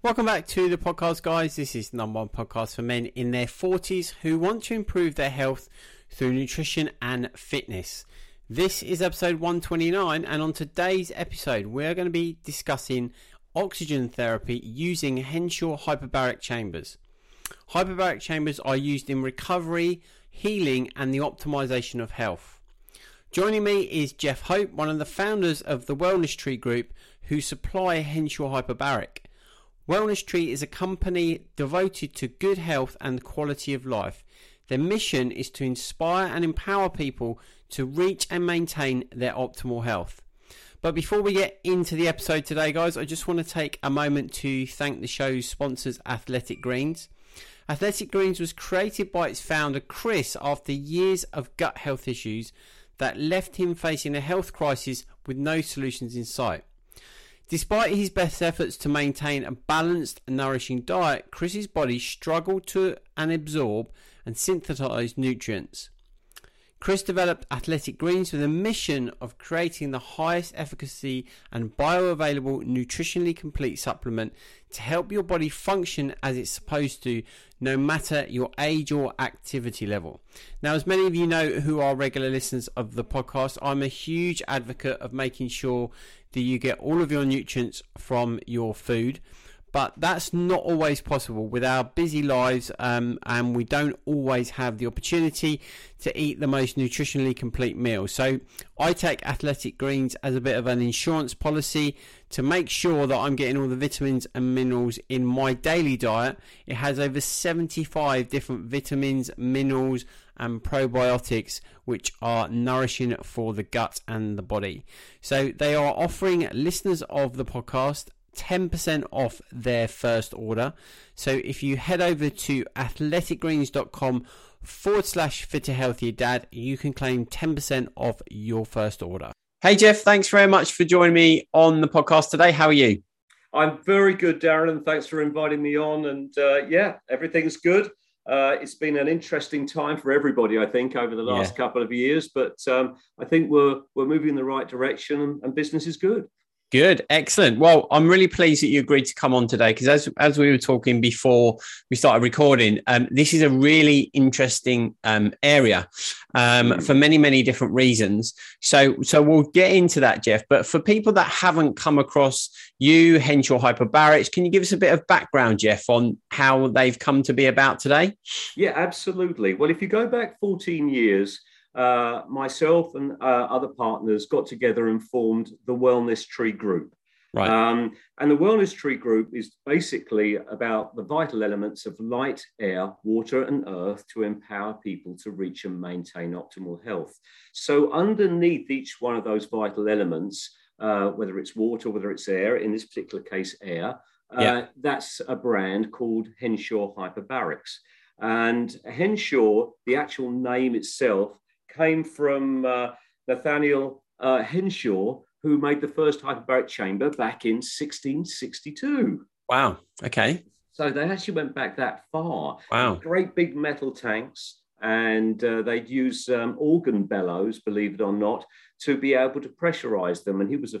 Welcome back to the podcast, guys. This is the number one podcast for men in their 40s who want to improve their health through nutrition and fitness. This is episode 129, and on today's episode, we're going to be discussing oxygen therapy using Henshaw hyperbaric chambers. Hyperbaric chambers are used in recovery, healing, and the optimization of health. Joining me is Jeff Hope, one of the founders of the Wellness Tree Group, who supply Henshaw Hyperbaric. Wellness Tree is a company devoted to good health and quality of life. Their mission is to inspire and empower people to reach and maintain their optimal health. But before we get into the episode today, guys, I just want to take a moment to thank the show's sponsors, Athletic Greens. Athletic Greens was created by its founder, Chris, after years of gut health issues that left him facing a health crisis with no solutions in sight. Despite his best efforts to maintain a balanced and nourishing diet, Chris's body struggled to absorb and synthesize nutrients. Chris developed Athletic Greens with a mission of creating the highest efficacy and bioavailable, nutritionally complete supplement to help your body function as it's supposed to, no matter your age or activity level. Now, as many of you know who are regular listeners of the podcast, I'm a huge advocate of making sure that you get all of your nutrients from your food. But that's not always possible with our busy lives, and we don't always have the opportunity to eat the most nutritionally complete meal. So I take Athletic Greens as a bit of an insurance policy to make sure that I'm getting all the vitamins and minerals in my daily diet. It has over 75 different vitamins, minerals, and probiotics, which are nourishing for the gut and the body. So they are offering listeners of the podcast 10% off their first order. So if you head over to athleticgreens.com/fitterhealthierdad, you can claim 10% off your first order. Hey Jeff, thanks very much for joining me on the podcast today. How are you? I'm very good, Darren, and thanks for inviting me on. And everything's good. It's been an interesting time for everybody, I think, over the last couple of years. But I think we're moving in the right direction, and business is good. Good. Excellent. Well, I'm really pleased that you agreed to come on today, because as we were talking before we started recording, this is a really interesting area for many, many different reasons. So we'll get into that, Jeff. But for people that haven't come across you, Henshaw Hyperbarics, can you give us a bit of background, Jeff, on how they've come to be about today? Yeah, absolutely. Well, if you go back 14 years, myself and other partners got together and formed the Wellness Tree Group. Right. And the Wellness Tree Group is basically about the vital elements of light, air, water, and earth to empower people to reach and maintain optimal health. So underneath each one of those vital elements, whether it's water, whether it's air, in this particular case, air, that's a brand called Henshaw Hyperbarics. And Henshaw, the actual name itself, came from Nathaniel Henshaw, who made the first hyperbaric chamber back in 1662. Wow. Okay. So they actually went back that far. Wow. Great big metal tanks, and they'd use organ bellows, believe it or not, to be able to pressurize them. And he was a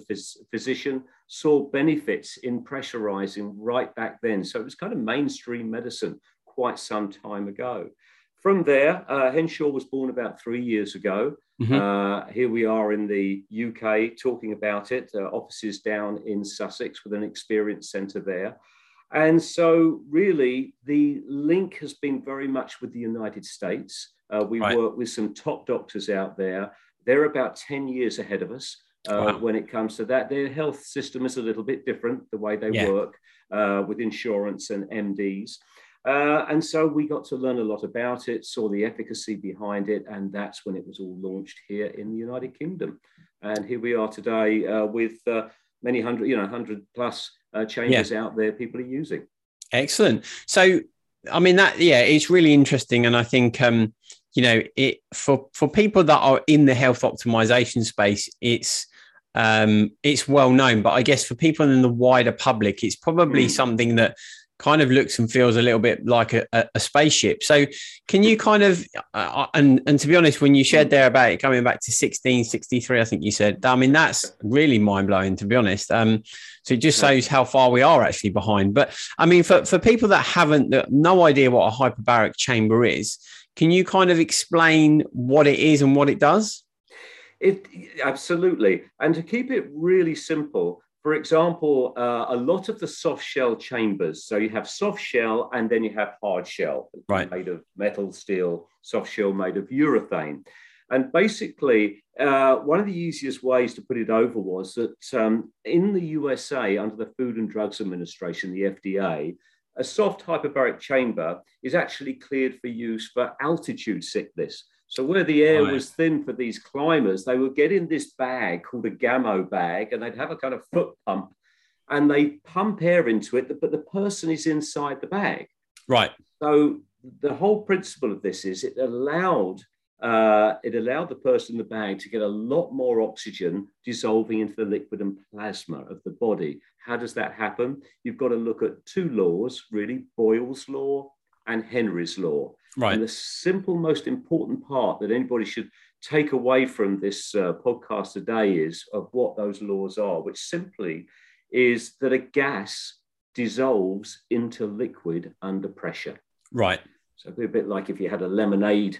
physician, saw benefits in pressurizing right back then. So it was kind of mainstream medicine quite some time ago. From there, Henshaw was born about 3 years ago. Mm-hmm. Here we are in the UK talking about it, offices down in Sussex with an experience centre there. And so really, the link has been very much with the United States. We work with some top doctors out there. They're about 10 years ahead of us when it comes to that. Their health system is a little bit different, the way they work with insurance and MDs. And so we got to learn a lot about it, saw the efficacy behind it, and that's when it was all launched here in the United Kingdom. And here we are today with many hundred, 100 plus chambers out there people are using. Excellent. So I mean, that, yeah, it's really interesting. And I think, you know, it for people that are in the health optimization space, it's well known. But I guess for people in the wider public, it's probably something that kind of looks and feels a little bit like a spaceship. So can you kind of, and to be honest, when you shared there about it coming back to 1663, I think you said, I mean, that's really mind blowing, to be honest. So it just shows how far we are actually behind. But I mean, for people that haven't, no idea what a hyperbaric chamber is, can you kind of explain what it is and what it does? Absolutely. And to keep it really simple, for example, a lot of the soft shell chambers, so you have soft shell and then you have hard shell, made of metal, steel, soft shell made of urethane. And basically, one of the easiest ways to put it over was that in the USA, under the Food and Drugs Administration, the FDA, a soft hyperbaric chamber is actually cleared for use for altitude sickness. So where the air was thin for these climbers, they would get in this bag called a gammo bag, and they'd have a kind of foot pump, and they pump air into it, but the person is inside the bag. Right. So the whole principle of this is it allowed the person in the bag to get a lot more oxygen dissolving into the liquid and plasma of the body. How does that happen? You've got to look at two laws, really, Boyle's law and Henry's law. Right. And the simple, most important part that anybody should take away from this podcast today is of what those laws are, which simply is that a gas dissolves into liquid under pressure. Right. So it'd be a bit like if you had a lemonade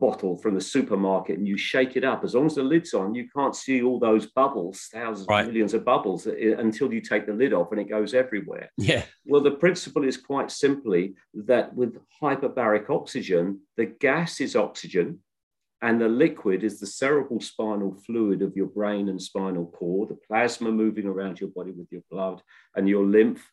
bottle from the supermarket and you shake it up. As long as the lid's on, you can't see all those bubbles, thousands, millions of bubbles, until you take the lid off and it goes everywhere. Yeah. Well, the principle is quite simply that with hyperbaric oxygen, the gas is oxygen and the liquid is the cerebral spinal fluid of your brain and spinal cord, the plasma moving around your body with your blood and your lymph.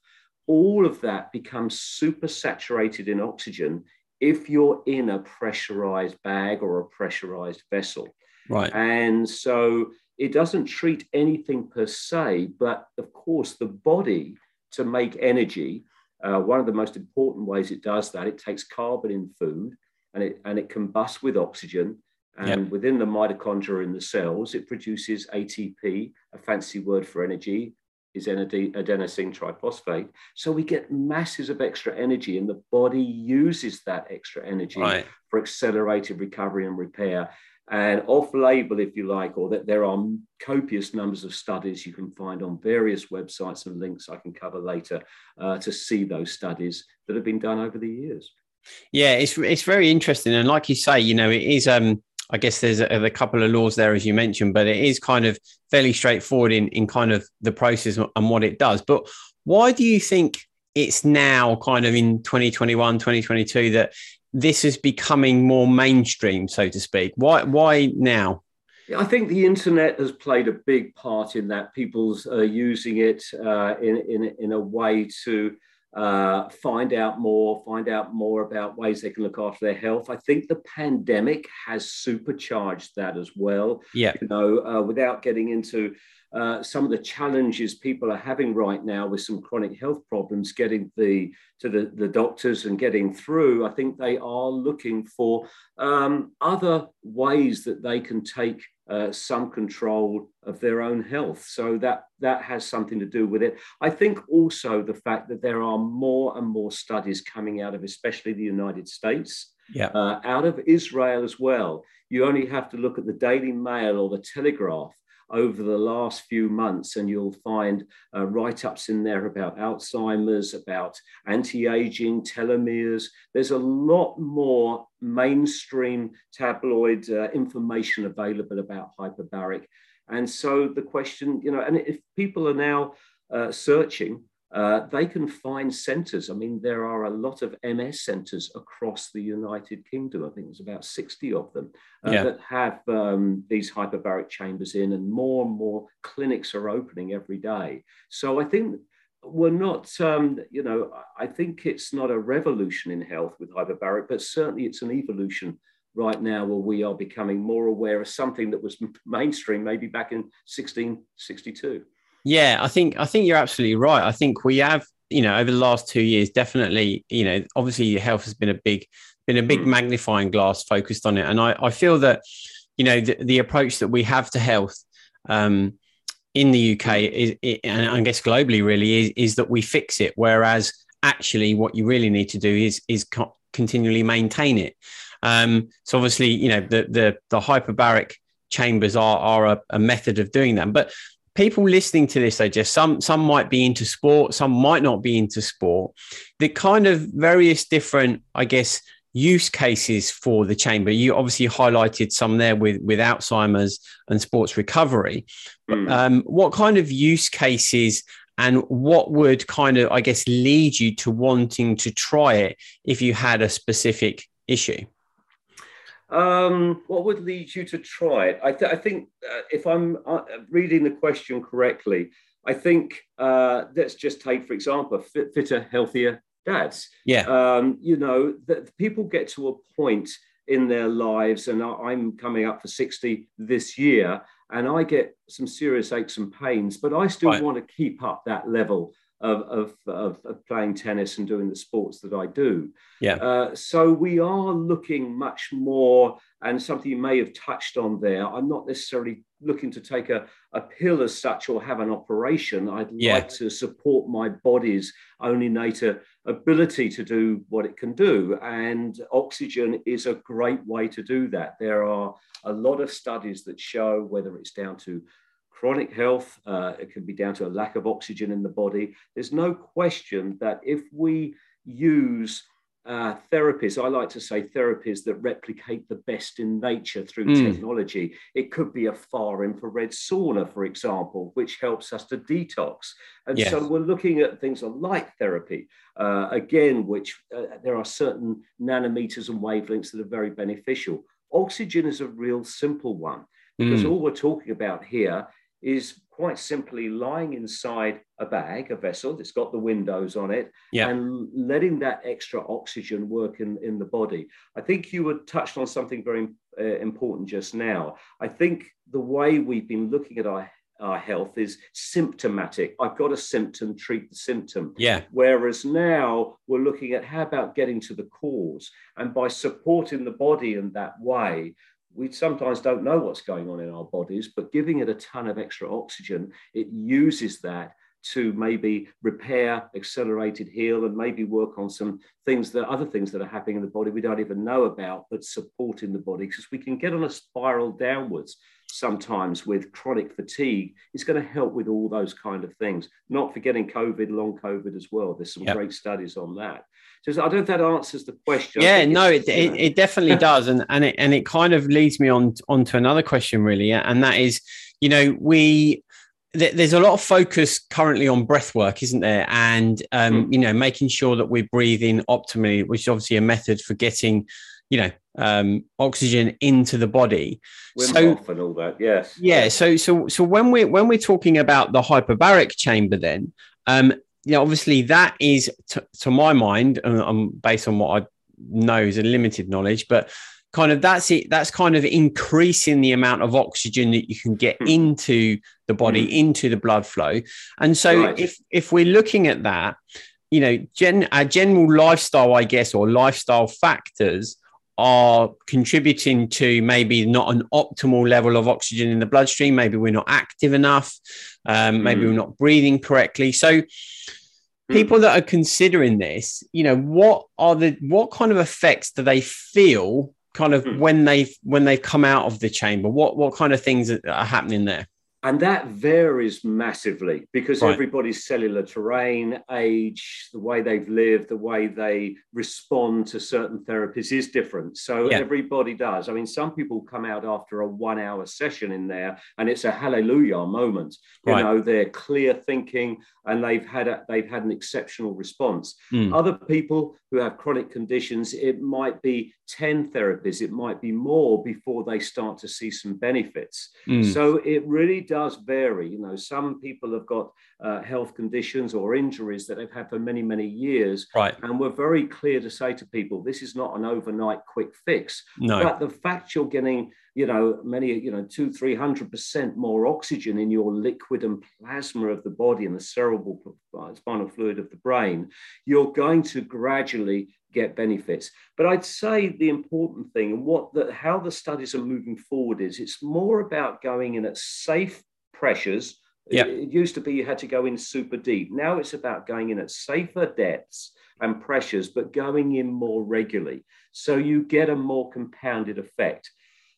All of that becomes super saturated in oxygen if you're in a pressurized bag or a pressurized vessel. Right. And so it doesn't treat anything per se, but of course the body, to make energy, one of the most important ways it does that, it takes carbon in food and it combusts with oxygen. And within the mitochondria in the cells, it produces ATP, a fancy word for energy, is adenosine triphosphate. So we get masses of extra energy and the body uses that extra energy for accelerated recovery and repair. And off-label, if you like, or that there are copious numbers of studies you can find on various websites and links I can cover later to see those studies that have been done over the years. Yeah, it's very interesting. And like you say, you know, it is... I guess there's a couple of laws there, as you mentioned, but it is kind of fairly straightforward in kind of the process and what it does. But why do you think it's now kind of in 2021, 2022 that this is becoming more mainstream, so to speak? Why now? I think the internet has played a big part in that. People's using it in a way to... find out more about ways they can look after their health. I think the pandemic has supercharged that as well. Yeah. You know, without getting into some of the challenges people are having right now with some chronic health problems, getting to the doctors and getting through, I think they are looking for other ways that they can take some control of their own health. So that has something to do with it. I think also the fact that there are more and more studies coming out of, especially the United States, out of Israel as well. You only have to look at the Daily Mail or the Telegraph over the last few months, and you'll find write-ups in there about Alzheimer's, about anti-aging, telomeres. There's a lot more mainstream tabloid information available about hyperbaric. And so the question, you know, and if people are now searching, they can find centres. I mean, there are a lot of MS centres across the United Kingdom. I think there's about 60 of them that have these hyperbaric chambers in, and more clinics are opening every day. So I think we're not, you know, I think it's not a revolution in health with hyperbaric, but certainly it's an evolution right now where we are becoming more aware of something that was mainstream maybe back in 1662. Yeah, I think you're absolutely right. I think we have you know, over the last 2 years, definitely, you know, obviously your health has been a big magnifying glass focused on it. And I feel that, you know, the approach that we have to health in the UK is, and I guess globally really, is that we fix it. Whereas actually what you really need to do is continually maintain it. So obviously, you know, the hyperbaric chambers are a method of doing that. But people listening to this, they just, some might be into sport, some might not be into sport. The kind of various different, I guess, use cases for the chamber. You obviously highlighted some there with Alzheimer's and sports recovery. Mm. What kind of use cases and what would kind of, I guess, lead you to wanting to try it if you had a specific issue? What would lead you to try it? I think if I'm reading the question correctly, I think let's just take, for example, fitter, healthier dads. Yeah. You know, that people get to a point in their lives, and I'm coming up for 60 this year, and I get some serious aches and pains, but I still want to keep up that level of playing tennis and doing the sports that I do. Yeah. So we are looking much more, and something you may have touched on there, I'm not necessarily looking to take a pill as such or have an operation. I'd like to support my body's own innate ability to do what it can do. And oxygen is a great way to do that. There are a lot of studies that show, whether it's down to chronic health, it can be down to a lack of oxygen in the body. There's no question that if we use therapies, I like to say therapies that replicate the best in nature through technology, it could be a far infrared sauna, for example, which helps us to detox. And so we're looking at things like light therapy, again, which there are certain nanometers and wavelengths that are very beneficial. Oxygen is a real simple one, because all we're talking about here is quite simply lying inside a bag, a vessel that's got the windows on it, and letting that extra oxygen work in the body. I think you were touched on something very important just now. I think the way we've been looking at our health is symptomatic. I've got a symptom, treat the symptom. Yeah. Whereas now we're looking at how about getting to the cause, and by supporting the body in that way, we sometimes don't know what's going on in our bodies, but giving it a ton of extra oxygen, it uses that to maybe repair, accelerated heal, and maybe work on some things that other things that are happening in the body we don't even know about, but supporting the body, because we can get on a spiral downwards sometimes with chronic fatigue. It's going to help with all those kind of things, not forgetting COVID, long COVID as well. There's some great studies on that. So I don't know if that answers the question. Yeah, no, it definitely does. And it kind of leads me on to another question really. And that is, you know, there's a lot of focus currently on breath work, isn't there? And, you know, making sure that we're breathing optimally, which is obviously a method for getting, you know, oxygen into the body. Wim Hof and all that, yes. Yeah. So when we're talking about the hyperbaric chamber, then, you know, obviously that is to my mind, and based on what I know is a limited knowledge, but kind of that's it. That's kind of increasing the amount of oxygen that you can get into the body, into the blood flow. And so if we're looking at that, you know, our general lifestyle, I guess, or lifestyle factors are contributing to maybe not an optimal level of oxygen in the bloodstream. Maybe we're not active enough. Maybe we're not breathing correctly. So people that are considering this, you know, what kind of effects do they feel kind of when they've come out of the chamber? What kind of things are happening there? And that varies massively, because everybody's cellular terrain, age, the way they've lived, the way they respond to certain therapies is different. So everybody does. I mean, some people come out after a 1 hour session in there and it's a hallelujah moment. You know, they're clear thinking and they've had an exceptional response. Other people who have chronic conditions, it might be 10 therapies, it might be more before they start to see some benefits. So it really does vary. You know, some people have got health conditions or injuries that they've had for many, many years. Right. And we're very clear to say to people, this is not an overnight quick fix. No. But the fact you're getting, you know, many, you know, 200-300% more oxygen in your liquid and plasma of the body and the cerebral spinal fluid of the brain, you're going to gradually get benefits. But I'd say the important thing and what the, how the studies are moving forward is it's more about going in at safe pressures. Yep. It used to be you had to go in super deep. Now it's about going in at safer depths and pressures, but going in more regularly. So you get a more compounded effect.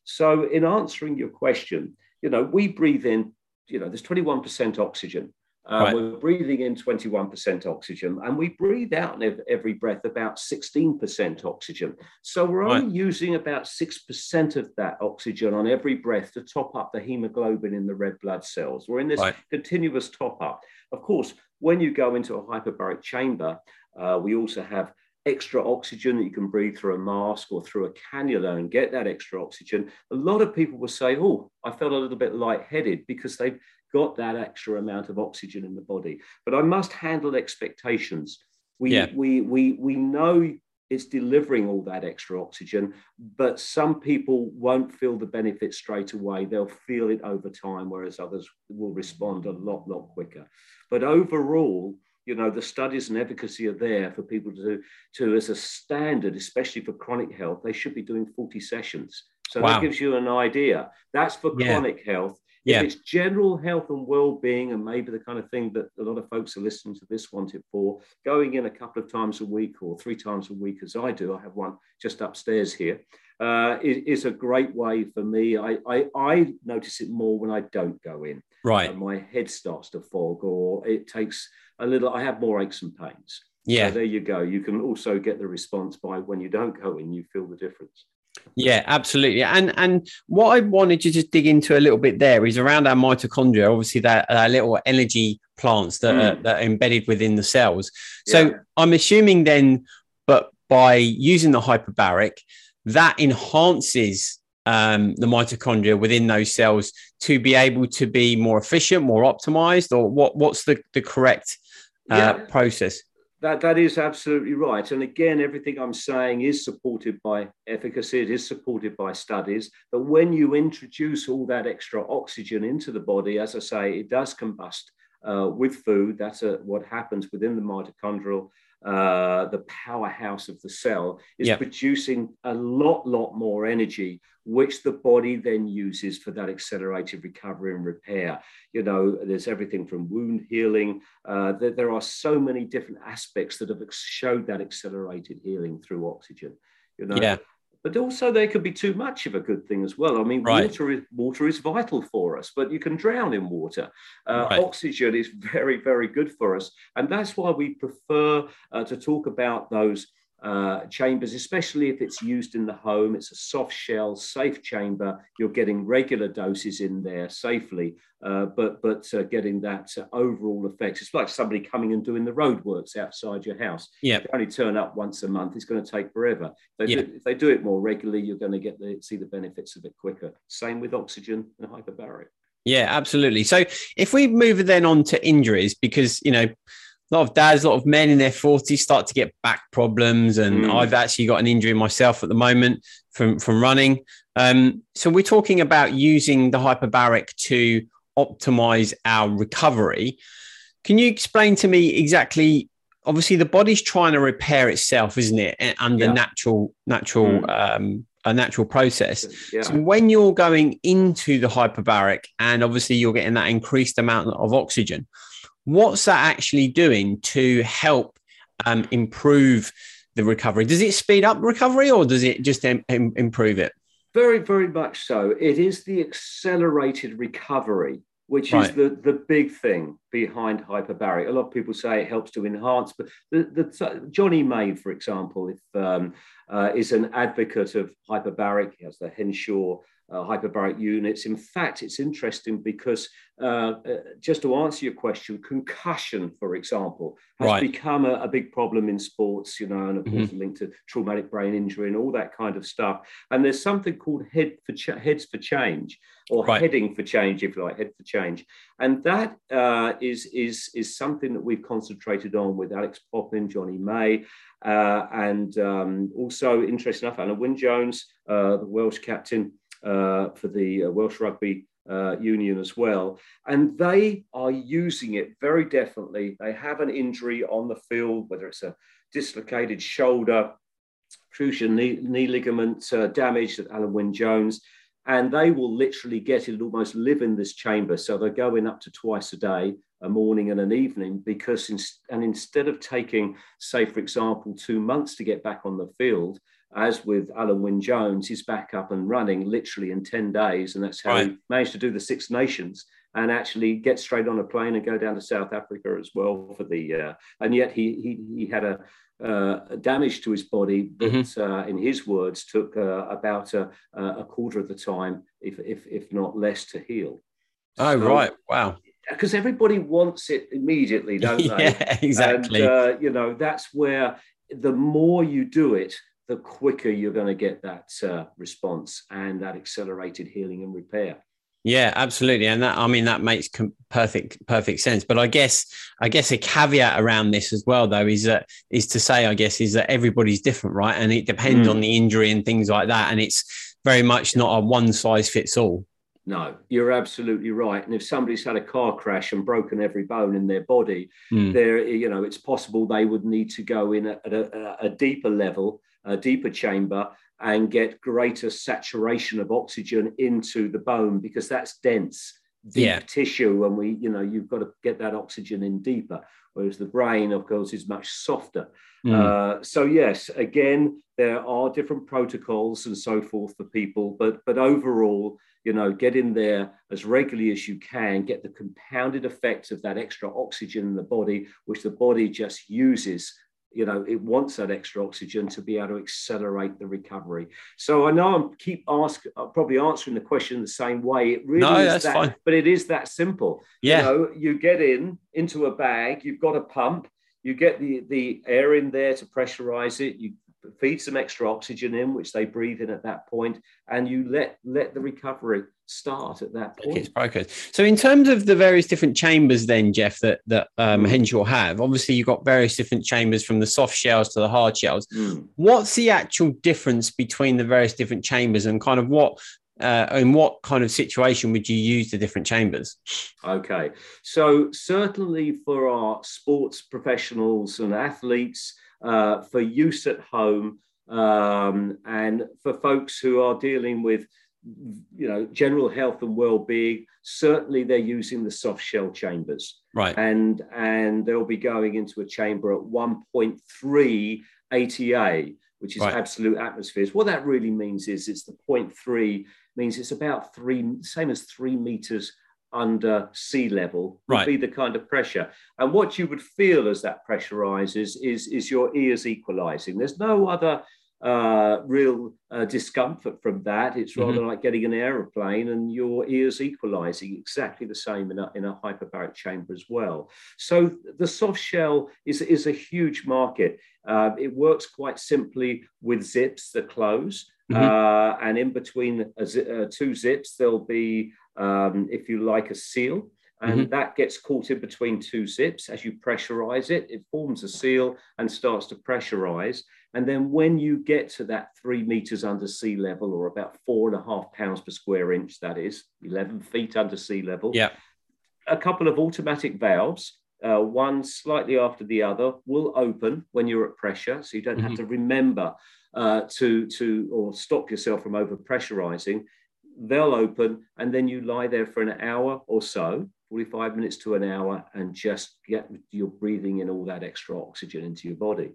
So in answering your question, you know, we breathe in, you know, there's 21% oxygen. Right. We're breathing in 21% oxygen, and we breathe out in every breath about 16% oxygen. So we're only using about 6% of that oxygen on every breath to top up the hemoglobin in the red blood cells. We're in this continuous top up. Of course, when you go into a hyperbaric chamber, we also have extra oxygen that you can breathe through a mask or through a cannula and get that extra oxygen. A lot of people will say, oh, I felt a little bit lightheaded because they've got that extra amount of oxygen in the body. But I must handle expectations. We know it's delivering all that extra oxygen, but some people won't feel the benefit straight away. They'll feel it over time, whereas others will respond a lot quicker. But overall, you know, the studies and efficacy are there for people to as a standard, especially for chronic health, they should be doing 40 sessions. So that gives you an idea. That's for chronic health. Yeah. If it's general health and well-being, and maybe the kind of thing that a lot of folks are listening to this want it for, going in a couple of times a week or 3 times a week, as I do, I have one just upstairs here, is a great way for me. I notice it more when I don't go in. Right. My head starts to fog, or it takes a little, I have more aches and pains. Yeah. So there you go. You can also get the response by when you don't go in, you feel the difference. Yeah, absolutely. And what I wanted to just dig into a little bit there is around our mitochondria, obviously that little energy plants that are embedded within the cells. So I'm assuming then, but by using the hyperbaric, that enhances the mitochondria within those cells to be able to be more efficient, more optimized, or what's the correct process? That is absolutely right. And again, everything I'm saying is supported by efficacy. It is supported by studies. But when you introduce all that extra oxygen into the body, as I say, it does combust with food. That's what happens within the mitochondrial, the powerhouse of the cell, is producing a lot more energy, which the body then uses for that accelerated recovery and repair. You know, there's everything from wound healing. There are so many different aspects that have showed that accelerated healing through oxygen, you know. Yeah. But also there could be too much of a good thing as well. I mean, water is vital for us, but you can drown in water. Oxygen is very, very good for us. And that's why we prefer to talk about those chambers, especially if it's used in the home. It's a soft shell, safe chamber. You're getting regular doses in there safely, but getting that overall effect. It's like somebody coming and doing the roadworks outside your house. Yeah, they only turn up once a month. It's going to take forever. If they do it more regularly, you're going to see the benefits of it quicker. Same with oxygen and hyperbaric. Yeah, absolutely. So if we move then on to injuries, because, you know, a lot of dads, a lot of men in their 40s start to get back problems. And I've actually got an injury myself at the moment from running. So we're talking about using the hyperbaric to optimize our recovery. Can you explain to me exactly, obviously the body's trying to repair itself, isn't it? Under a natural process. Yeah. So when you're going into the hyperbaric and obviously you're getting that increased amount of oxygen, what's that actually doing to help improve the recovery? Does it speed up recovery, or does it just improve it? Very, very much so. It is the accelerated recovery, which is the big thing behind hyperbaric. A lot of people say it helps to enhance, but the Johnny May, for example, is an advocate of hyperbaric. He has the Henshaw hyperbaric units. In fact, it's interesting because just to answer your question, concussion, for example, has become a big problem in sports, you know, and of course linked to traumatic brain injury and all that kind of stuff. And there's something called heads for change, or heading for change, if you like, head for change. And that is something that we've concentrated on with Alix Popham, Johnny May, and also, interesting enough, Alun Wyn Jones, the Welsh captain, for the Welsh Rugby Union as well. And they are using it very definitely. They have an injury on the field, whether it's a dislocated shoulder, cruciate knee ligament damage that Alun Wyn Jones, and they will literally get it, almost live in this chamber. So they're going up to twice a day, a morning and an evening, because instead of taking, say, for example, 2 months to get back on the field, as with Alun Wyn Jones, he's back up and running literally in 10 days. And that's how he managed to do the Six Nations and actually get straight on a plane and go down to South Africa as well for the, and yet he had a damage to his body that, in his words, took about a quarter of the time, if not less, to heal. Oh, so, right. Wow. Because everybody wants it immediately, don't they? Yeah, exactly. And, you know, that's where the more you do it, the quicker you're going to get that response and that accelerated healing and repair. Yeah, absolutely. And that, I mean, that makes perfect sense. But I guess a caveat around this as well, though, is that everybody's different, right? And it depends on the injury and things like that. And it's very much not a one size fits all. No, you're absolutely right. And if somebody's had a car crash and broken every bone in their body, there, you know, it's possible they would need to go in at a deeper level, a deeper chamber, and get greater saturation of oxygen into the bone, because that's dense, deep tissue. And we, you know, you've got to get that oxygen in deeper, whereas the brain, of course, is much softer. So yes, again, there are different protocols and so forth for people, but overall, you know, get in there as regularly as you can, get the compounded effects of that extra oxygen in the body, which the body just uses. You know, it wants that extra oxygen to be able to accelerate the recovery. So I know I keep probably answering the question the same way. It really is that, fine. But it is that simple. Yeah. You know, you get into a bag, you've got a pump, you get the air in there to pressurize it, you feed some extra oxygen in, which they breathe in at that point, and you let the recovery start at that point. Okay, so in terms of the various different chambers then, Jeff, that Henshaw have, obviously you've got various different chambers from the soft shells to the hard shells. What's the actual difference between the various different chambers, and kind of what in what kind of situation would you use the different chambers? Okay, so certainly for our sports professionals and athletes, for use at home, and for folks who are dealing with, you know, general health and well-being, certainly they're using the soft shell chambers, right? And they'll be going into a chamber at 1.3 ATA, which is absolute atmospheres. What that really means is it's the 0.3 means it's about same as 3 meters under sea level would be the kind of pressure. And what you would feel as that pressure rises is your ears equalizing. There's no other real discomfort from that. It's rather like getting an aeroplane and your ears equalizing, exactly the same in a hyperbaric chamber as well. So the soft shell is a huge market. It works quite simply with zips that close, and in between two zips there'll be if you like, a seal, and that gets caught in between two zips. As you pressurize it, it forms a seal and starts to pressurize. And then when you get to that 3 meters under sea level, or about 4.5 pounds per square inch, that is 11 feet under sea level, a couple of automatic valves, one slightly after the other, will open when you're at pressure. So you don't have to remember to stop yourself from over-pressurizing. They'll open, and then you lie there for an hour or so, 45 minutes to an hour, and just get your breathing in all that extra oxygen into your body.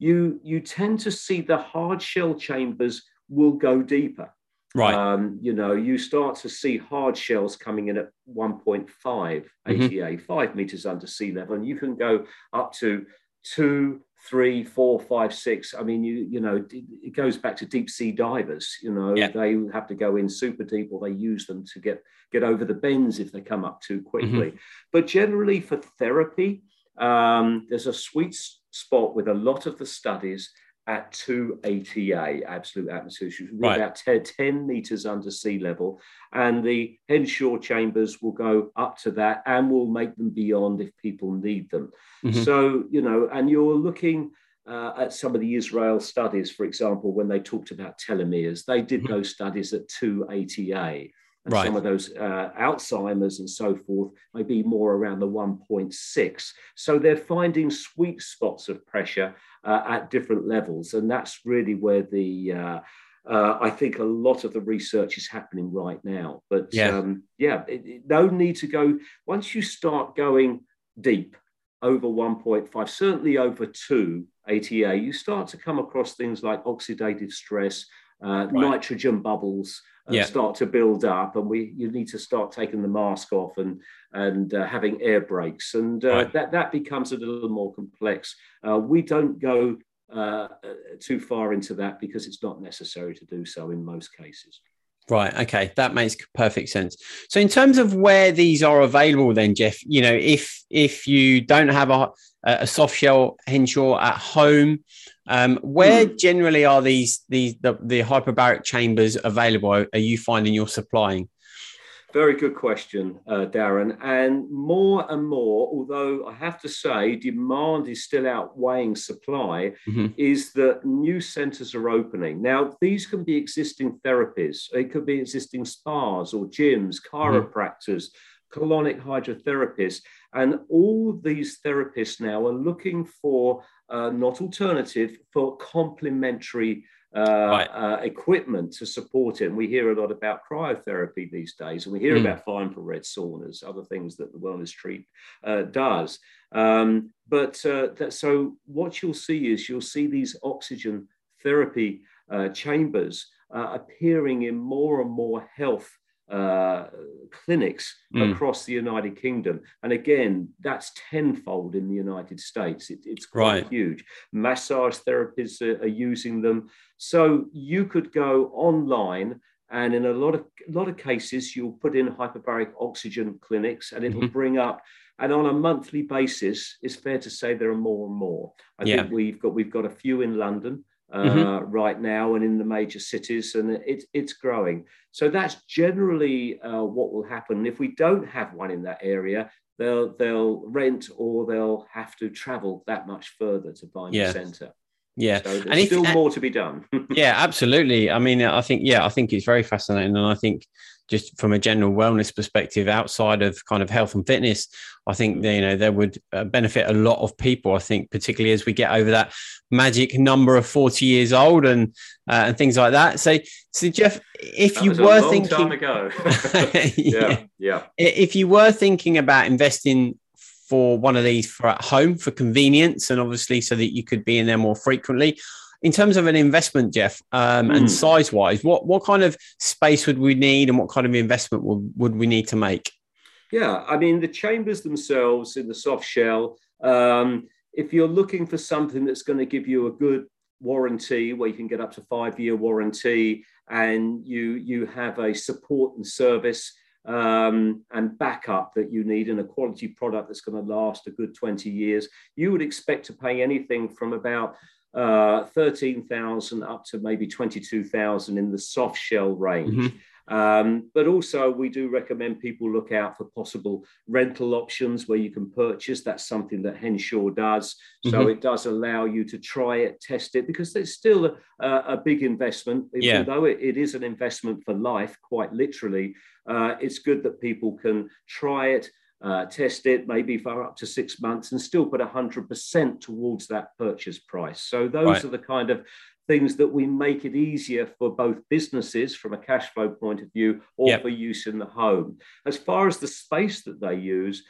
You tend to see the hard shell chambers will go deeper. Right. You know, you start to see hard shells coming in at 1.5 ATA, 5 meters under sea level, and you can go up to 2, three, four, five, six. I mean, you know, it goes back to deep sea divers. You know, yeah. They have to go in super deep, or they use them to get over the bends if they come up too quickly. Mm-hmm. But generally for therapy, there's a sweet spot with a lot of the studies at 2 ATA, absolute atmosphere, right, about 10 meters under sea level. And the Henshaw chambers will go up to that and will make them beyond if people need them. Mm-hmm. So, you know, and you're looking at some of the Israel studies, for example, when they talked about telomeres, they did mm-hmm. those studies at 2 ATA. And right. Some of those Alzheimer's and so forth may be more around the 1.6. So they're finding sweet spots of pressure at different levels. And that's really where the, I think a lot of the research is happening right now. But yeah, no need to go, once you start going deep over 1.5, certainly over 2 ATA, you start to come across things like oxidative stress, right. nitrogen bubbles, yeah. start to build up, and you need to start taking the mask off and having air brakes, and right. that becomes a little more complex. We don't go too far into that because it's not necessary to do so in most cases. Right. Okay. That makes perfect sense. So in terms of where these are available then, Jeff, you know, if you don't have a soft shell Henshaw at home, where generally are the hyperbaric chambers available? Are you finding you're supplying? Very good question, Darren. And more, although I have to say demand is still outweighing supply, mm-hmm. is that new centres are opening. Now, these can be existing therapies. It could be existing spas or gyms, chiropractors, mm-hmm. colonic hydrotherapists. And all these therapists now are looking for, not alternative, for complementary right. Equipment to support it. And we hear a lot about cryotherapy these days, and we hear about fine for red saunas, other things that the Wellness Tree does. So what you'll see these oxygen therapy chambers appearing in more and more health clinics across the United Kingdom. And again, that's tenfold in the United States. It's quite right. huge. Massage therapists are using them. So you could go online, and in a lot of cases, you'll put in hyperbaric oxygen clinics, and it'll bring up. And on a monthly basis, it's fair to say there are more and more. I think we've got a few in London right now, and in the major cities, and it's growing. So that's generally what will happen. If we don't have one in that area, they'll rent, or they'll have to travel that much further to find a centre. Yeah, so there's still more to be done. Yeah, absolutely. I mean, I think it's very fascinating, and I think just from a general wellness perspective, outside of kind of health and fitness, I think that, you know, there would benefit a lot of people. I think particularly as we get over that magic number of 40 years old and things like that. So Jeff, if you were thinking about investing for one of these for at home for convenience, and obviously so that you could be in there more frequently. In terms of an investment, Jeff, and size-wise, what kind of space would we need, and what kind of investment would we need to make? Yeah, I mean, the chambers themselves in the soft shell, if you're looking for something that's going to give you a good warranty, where you can get up to 5-year warranty, and you have a support and service and backup that you need, in a quality product that's going to last a good 20 years, you would expect to pay anything from about $13,000 up to maybe $22,000 in the soft shell range. Mm-hmm. But also we do recommend people look out for possible rental options where you can purchase. That's something that Henshaw does. Mm-hmm. So it does allow you to try it, test it, because it's still a big investment. Yeah. Although it is an investment for life, quite literally, it's good that people can try it, test it maybe for up to 6 months, and still put 100% towards that purchase price. So those right. are the kind of things that we make it easier for both businesses from a cash flow point of view, or for use in the home. As far as the space that they use,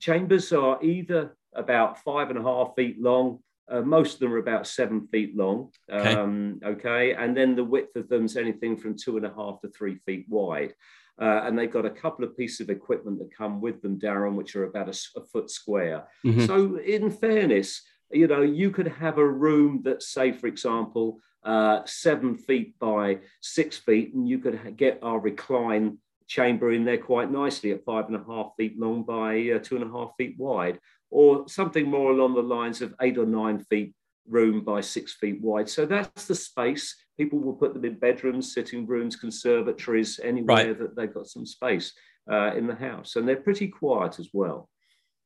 chambers are either about 5.5 feet long. Most of them are about 7 feet long. Okay. And then the width of them is anything from 2.5 to 3 feet wide. And they've got a couple of pieces of equipment that come with them, Darren, which are about a foot square. Mm-hmm. So in fairness, you know, you could have a room that's, say, for example, 7 feet by 6 feet, and you could get our recline chamber in there quite nicely at 5.5 feet long by 2.5 feet wide, or something more along the lines of 8 or 9 feet room by 6 feet wide. So that's the space. People will put them in bedrooms, sitting rooms, conservatories, anywhere that they've got some space in the house. And they're pretty quiet as well.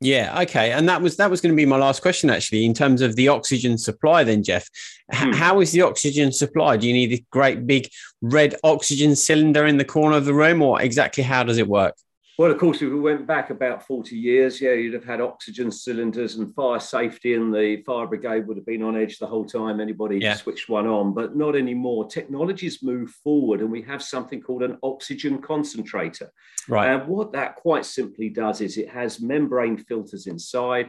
Yeah. Okay. And that was going to be my last question, actually, in terms of the oxygen supply then, Jeff. How is the oxygen supply? Do you need a great big red oxygen cylinder in the corner of the room, or exactly how does it work? Well, of course, if we went back about 40 years, you'd have had oxygen cylinders, and fire safety and the fire brigade would have been on edge the whole time anybody switched one on, but not anymore. Technology's moved forward, and we have something called an oxygen concentrator. Right. And what that quite simply does is it has membrane filters inside.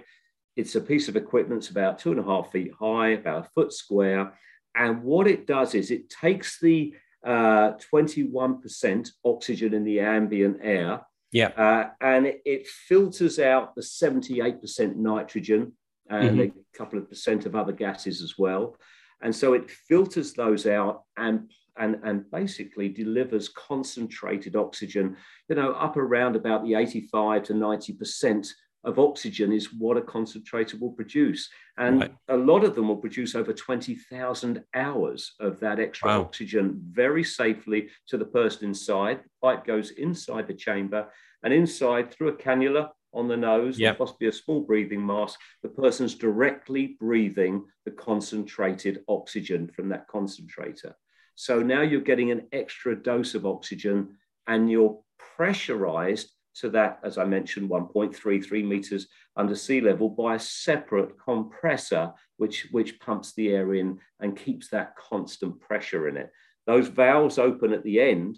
It's a piece of equipment. It's about 2.5 feet high, about a foot square. And what it does is it takes the 21% oxygen in the ambient air. Yeah. And it filters out the 78% nitrogen and a couple of percent of other gases as well. And so it filters those out and basically delivers concentrated oxygen, you know, up around about the 85 to 90% of oxygen is what a concentrator will produce. And a lot of them will produce over 20,000 hours of that extra oxygen very safely to the person inside. The pipe goes inside the chamber, and inside through a cannula on the nose, or possibly a small breathing mask, the person's directly breathing the concentrated oxygen from that concentrator. So now you're getting an extra dose of oxygen, and you're pressurized to that, as I mentioned, 1.33 meters under sea level by a separate compressor, which pumps the air in and keeps that constant pressure in it. Those valves open at the end,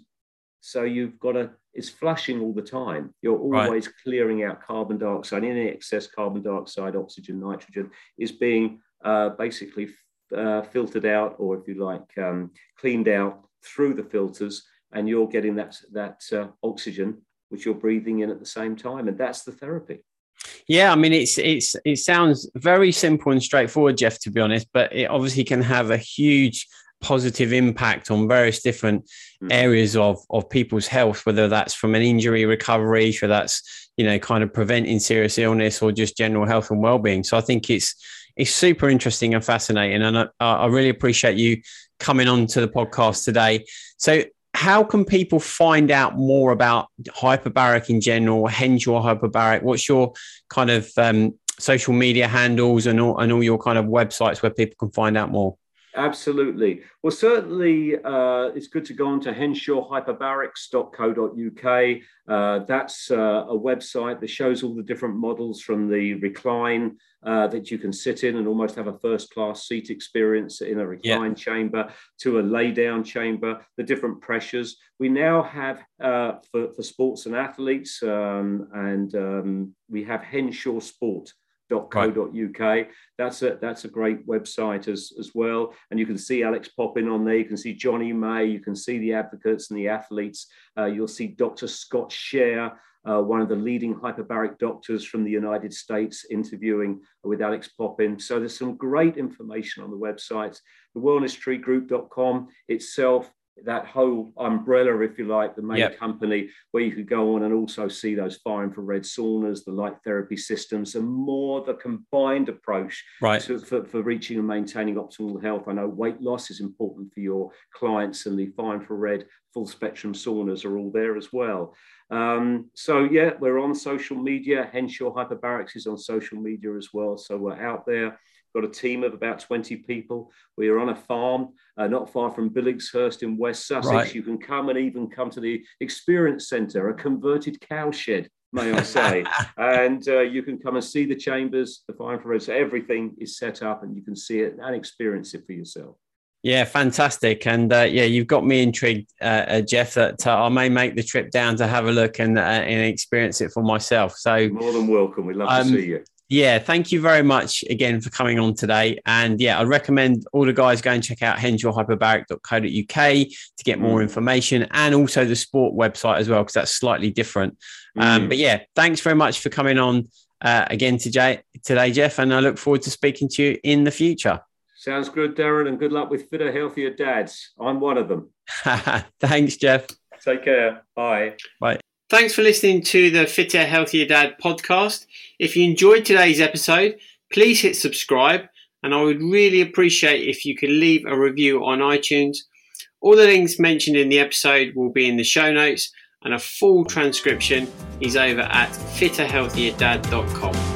so you've got it's flushing all the time. You're always clearing out carbon dioxide. Any excess carbon dioxide, oxygen, nitrogen is being basically filtered out, or if you like, cleaned out through the filters, and you're getting that oxygen which you're breathing in at the same time. And that's the therapy. Yeah, I mean, it sounds very simple and straightforward, Jeff, to be honest, but it obviously can have a huge positive impact on various different areas of people's health, whether that's from an injury recovery, whether that's, you know, kind of preventing serious illness, or just general health and well-being. So I think it's super interesting and fascinating. And I really appreciate you coming on to the podcast today. So how can people find out more about hyperbaric in general, Henshaw Hyperbaric? What's your kind of social media handles and all your kind of websites where people can find out more? Absolutely. Well, certainly it's good to go on to HenshawHyperbarics.co.uk. That's a website that shows all the different models, from the recline that you can sit in and almost have a first-class seat experience in a recline chamber, to a lay-down chamber, the different pressures. We now have, for sports and athletes, we have HenshawSport.co.uk. That's a great website as well, and you can see Alix Popham on there. You can see Johnny May. You can see the advocates and the athletes. You'll see Dr. Scott Share, one of the leading hyperbaric doctors from the United States, interviewing with Alix Popham. So there's some great information on the websites. The TheWellnessTreeGroup.com itself, that whole umbrella, if you like, the main company, where you could go on and also see those far infrared saunas, the light therapy systems, and more the combined approach for reaching and maintaining optimal health. I know weight loss is important for your clients, and the far infrared full spectrum saunas are all there as well. We're on social media. Henshaw Hyperbarics is on social media as well. So we're out there. Got a team of about 20 people. We are on a farm not far from Billingshurst in West Sussex. You can come to the Experience Centre, a converted cow shed, may I say. And you can come and see the chambers, the fire infrared. Everything is set up, and you can see it and experience it for yourself. Yeah, fantastic. And you've got me intrigued, Jeff, that I may make the trip down to have a look and experience it for myself. So more than welcome. We'd love to see you. Yeah, thank you very much again for coming on today. And I recommend all the guys go and check out HenshawHyperbaric.co.uk to get more information, and also the sport website as well, because that's slightly different. But yeah, thanks very much for coming on again today, Jeff, and I look forward to speaking to you in the future. Sounds good, Darren, and good luck with fitter, healthier dads. I'm one of them. Thanks, Jeff. Take care. Bye. Bye. Thanks for listening to the Fitter, Healthier Dad podcast. If you enjoyed today's episode, please hit subscribe, and I would really appreciate if you could leave a review on iTunes. All the links mentioned in the episode will be in the show notes, and a full transcription is over at fitterhealthierdad.com.